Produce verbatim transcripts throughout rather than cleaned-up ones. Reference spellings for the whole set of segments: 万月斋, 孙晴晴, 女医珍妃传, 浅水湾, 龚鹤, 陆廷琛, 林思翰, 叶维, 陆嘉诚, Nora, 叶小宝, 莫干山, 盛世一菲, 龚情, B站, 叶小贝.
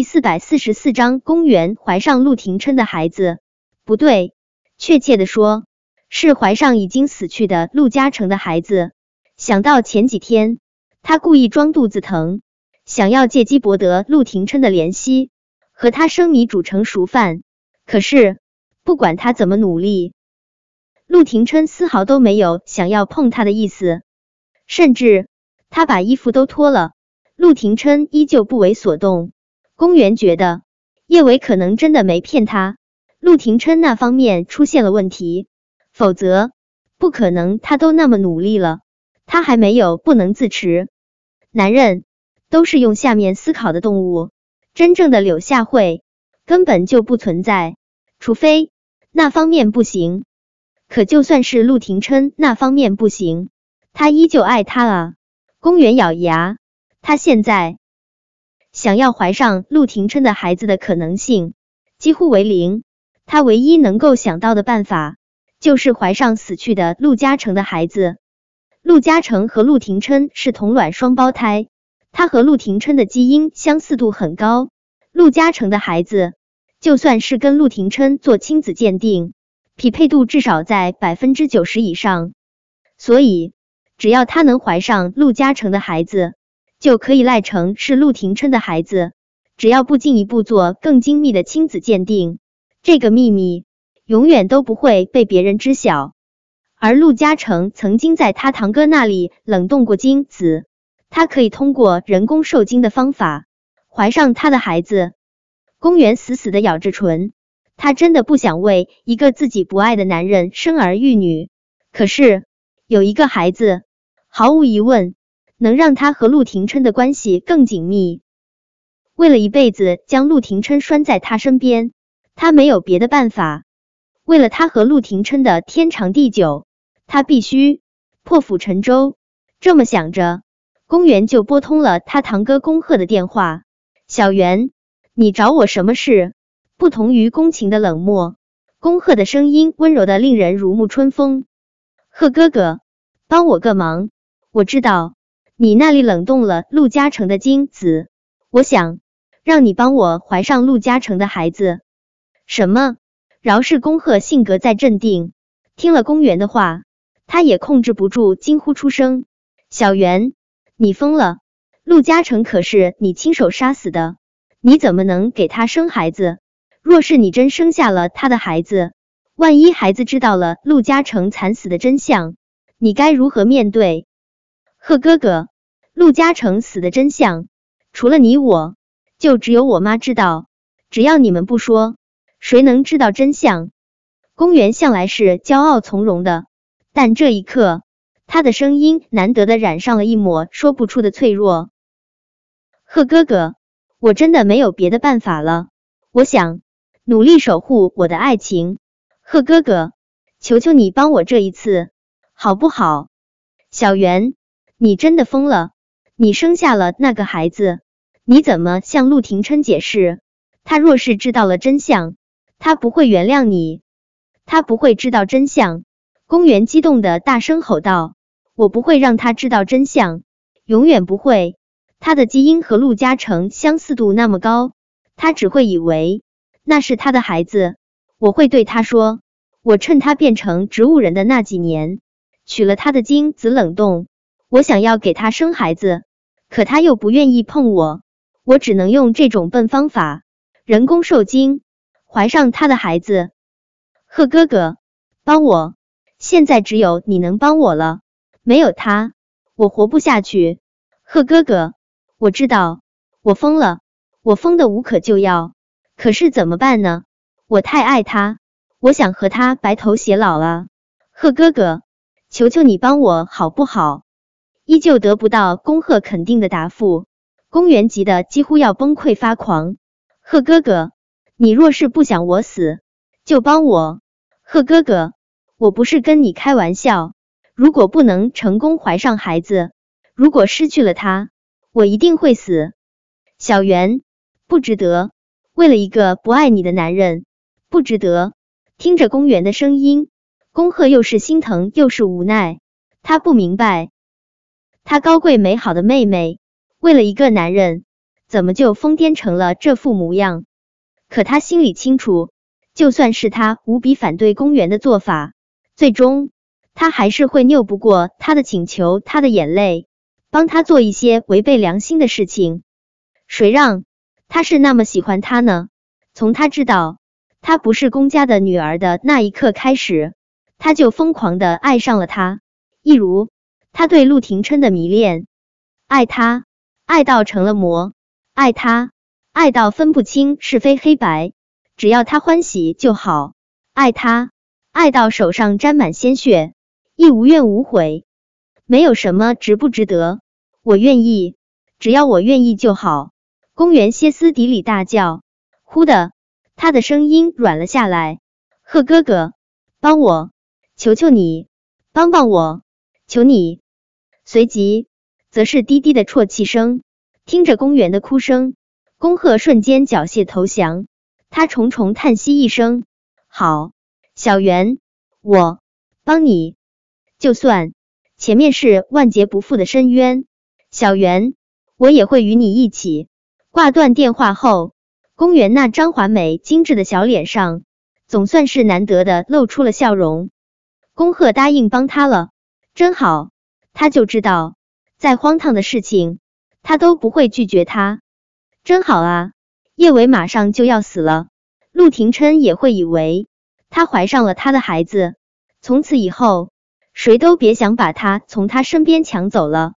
第四百四十四章公园怀上陆廷琛的孩子，不对，确切的说，是怀上已经死去的陆嘉诚的孩子。想到前几天，他故意装肚子疼，想要借机博得陆廷琛的怜惜，和他生米煮成熟饭。可是，不管他怎么努力，陆廷琛丝毫都没有想要碰他的意思，甚至他把衣服都脱了，陆廷琛依旧不为所动。公园觉得叶维可能真的没骗他，陆廷琛那方面出现了问题，否则不可能他都那么努力了，他还没有不能自持。男人都是用下面思考的动物，真正的柳下惠根本就不存在，除非那方面不行。可就算是陆廷琛那方面不行，他依旧爱他啊。公园咬牙，他现在想要怀上陆廷琛的孩子的可能性几乎为零，他唯一能够想到的办法就是怀上死去的陆嘉诚的孩子。陆嘉诚和陆廷琛是同卵双胞胎，他和陆廷琛的基因相似度很高，陆嘉诚的孩子就算是跟陆廷琛做亲子鉴定，匹配度至少在 百分之九十 以上，所以只要他能怀上陆嘉诚的孩子，就可以赖成是陆廷琛的孩子，只要不进一步做更精密的亲子鉴定，这个秘密永远都不会被别人知晓。而陆嘉诚曾经在他堂哥那里冷冻过精子，他可以通过人工受精的方法怀上他的孩子。公园死死地咬着唇，他真的不想为一个自己不爱的男人生儿育女，可是有一个孩子，毫无疑问能让他和陆廷琛的关系更紧密。为了一辈子将陆廷琛拴在他身边，他没有别的办法。为了他和陆廷琛的天长地久，他必须破釜沉舟。这么想着，公园就拨通了他堂哥龚鹤的电话。小袁，你找我什么事？不同于龚情的冷漠，龚鹤的声音温柔的令人如沐春风。鹤哥哥，帮我个忙，我知道你那里冷冻了陆嘉诚的精子，我想让你帮我怀上陆嘉诚的孩子。什么？饶是龚鹤性格再镇定，听了公园的话，他也控制不住惊呼出声。小袁，你疯了！陆嘉诚可是你亲手杀死的，你怎么能给他生孩子？若是你真生下了他的孩子，万一孩子知道了陆嘉诚惨死的真相，你该如何面对？贺哥哥，陆嘉诚死的真相，除了你我，就只有我妈知道。只要你们不说，谁能知道真相？公园向来是骄傲从容的，但这一刻，他的声音难得的染上了一抹说不出的脆弱。贺哥哥，我真的没有别的办法了，我想努力守护我的爱情。贺哥哥，求求你帮我这一次，好不好？小袁，你真的疯了！你生下了那个孩子，你怎么向陆廷琛解释？他若是知道了真相，他不会原谅你，他不会知道真相。公园激动地大声吼道，我不会让他知道真相，永远不会。他的基因和陆嘉诚相似度那么高，他只会以为那是他的孩子。我会对他说，我趁他变成植物人的那几年，取了他的精子冷冻，我想要给他生孩子，可他又不愿意碰我，我只能用这种笨方法，人工受精，怀上他的孩子。贺哥哥，帮我，现在只有你能帮我了，没有他，我活不下去。贺哥哥，我知道，我疯了，我疯得无可救药，可是怎么办呢？我太爱他，我想和他白头偕老啊。贺哥哥，求求你帮我好不好？依旧得不到龚鹤肯定的答复，公园急得几乎要崩溃发狂。贺哥哥，你若是不想我死，就帮我。贺哥哥，我不是跟你开玩笑，如果不能成功怀上孩子，如果失去了他，我一定会死。小袁，不值得，为了一个不爱你的男人，不值得。听着公园的声音，龚鹤又是心疼又是无奈，他不明白。她高贵美好的妹妹，为了一个男人怎么就疯癫成了这副模样？可他心里清楚，就算是他无比反对公园的做法，最终他还是会拗不过他的请求，他的眼泪帮他做一些违背良心的事情。谁让他是那么喜欢他呢？从他知道他不是公家的女儿的那一刻开始，他就疯狂地爱上了他，一如他对陆廷琛的迷恋，爱他爱到成了魔，爱他爱到分不清是非黑白，只要他欢喜就好，爱他爱到手上沾满鲜血，亦无怨无悔。没有什么值不值得，我愿意，只要我愿意就好。公园歇斯底里大叫，忽的他的声音软了下来，贺哥哥，帮我，求求你，帮帮我，求你。随即则是低低的啜泣声，听着公园的哭声，恭贺瞬间缴械投降。他重重叹息一声，好，小袁，我帮你。就算前面是万劫不复的深渊，小袁，我也会与你一起。挂断电话后，公园那张华美精致的小脸上总算是难得的露出了笑容。恭贺答应帮他了，真好。他就知道再荒唐的事情他都不会拒绝他，真好啊。叶伟马上就要死了，陆廷琛也会以为他怀上了他的孩子，从此以后谁都别想把他从他身边抢走了，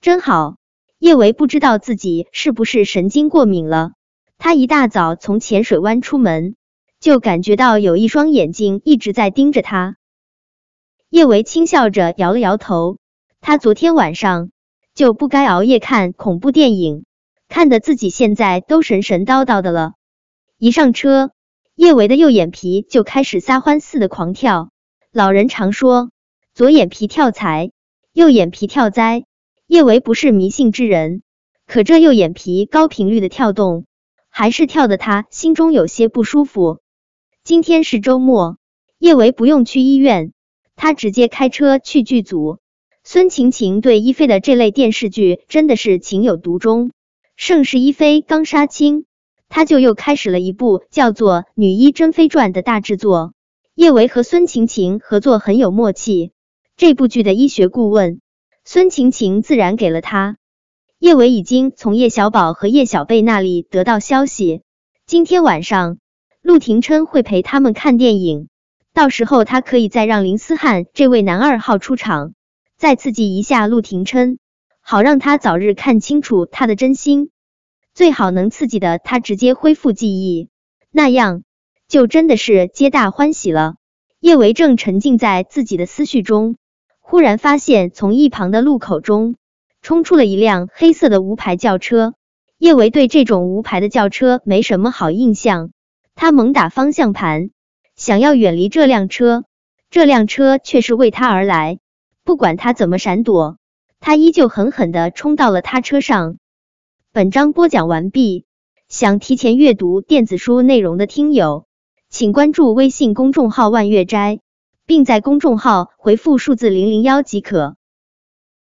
真好。叶维不知道自己是不是神经过敏了，他一大早从浅水湾出门，就感觉到有一双眼睛一直在盯着他。叶维轻笑着摇了摇头，他昨天晚上就不该熬夜看恐怖电影，看得自己现在都神神叨叨的了。一上车，叶维的右眼皮就开始撒欢似的狂跳，老人常说左眼皮跳财，右眼皮跳灾，叶维不是迷信之人，可这右眼皮高频率的跳动还是跳得他心中有些不舒服。今天是周末，叶维不用去医院，他直接开车去剧组。孙晴晴对一菲的这类电视剧真的是情有独钟，盛世一菲刚杀青，他就又开始了一部叫做《女医珍妃传》的大制作。叶维和孙晴晴合作很有默契，这部剧的医学顾问孙晴晴自然给了他。叶维已经从叶小宝和叶小贝那里得到消息，今天晚上陆廷琛会陪他们看电影，到时候他可以再让林思翰这位男二号出场，再刺激一下陆廷琛，好让他早日看清楚他的真心，最好能刺激的他直接恢复记忆，那样就真的是皆大欢喜了。叶维正沉浸在自己的思绪中，忽然发现从一旁的路口中冲出了一辆黑色的无牌轿车。叶维对这种无牌的轿车没什么好印象，他猛打方向盘，想要远离这辆车，这辆车却是为他而来，不管他怎么闪躲，他依旧狠狠地冲到了他车上。本章播讲完毕，想提前阅读电子书内容的听友，请关注微信公众号万月斋，并在公众号回复数字零零一即可。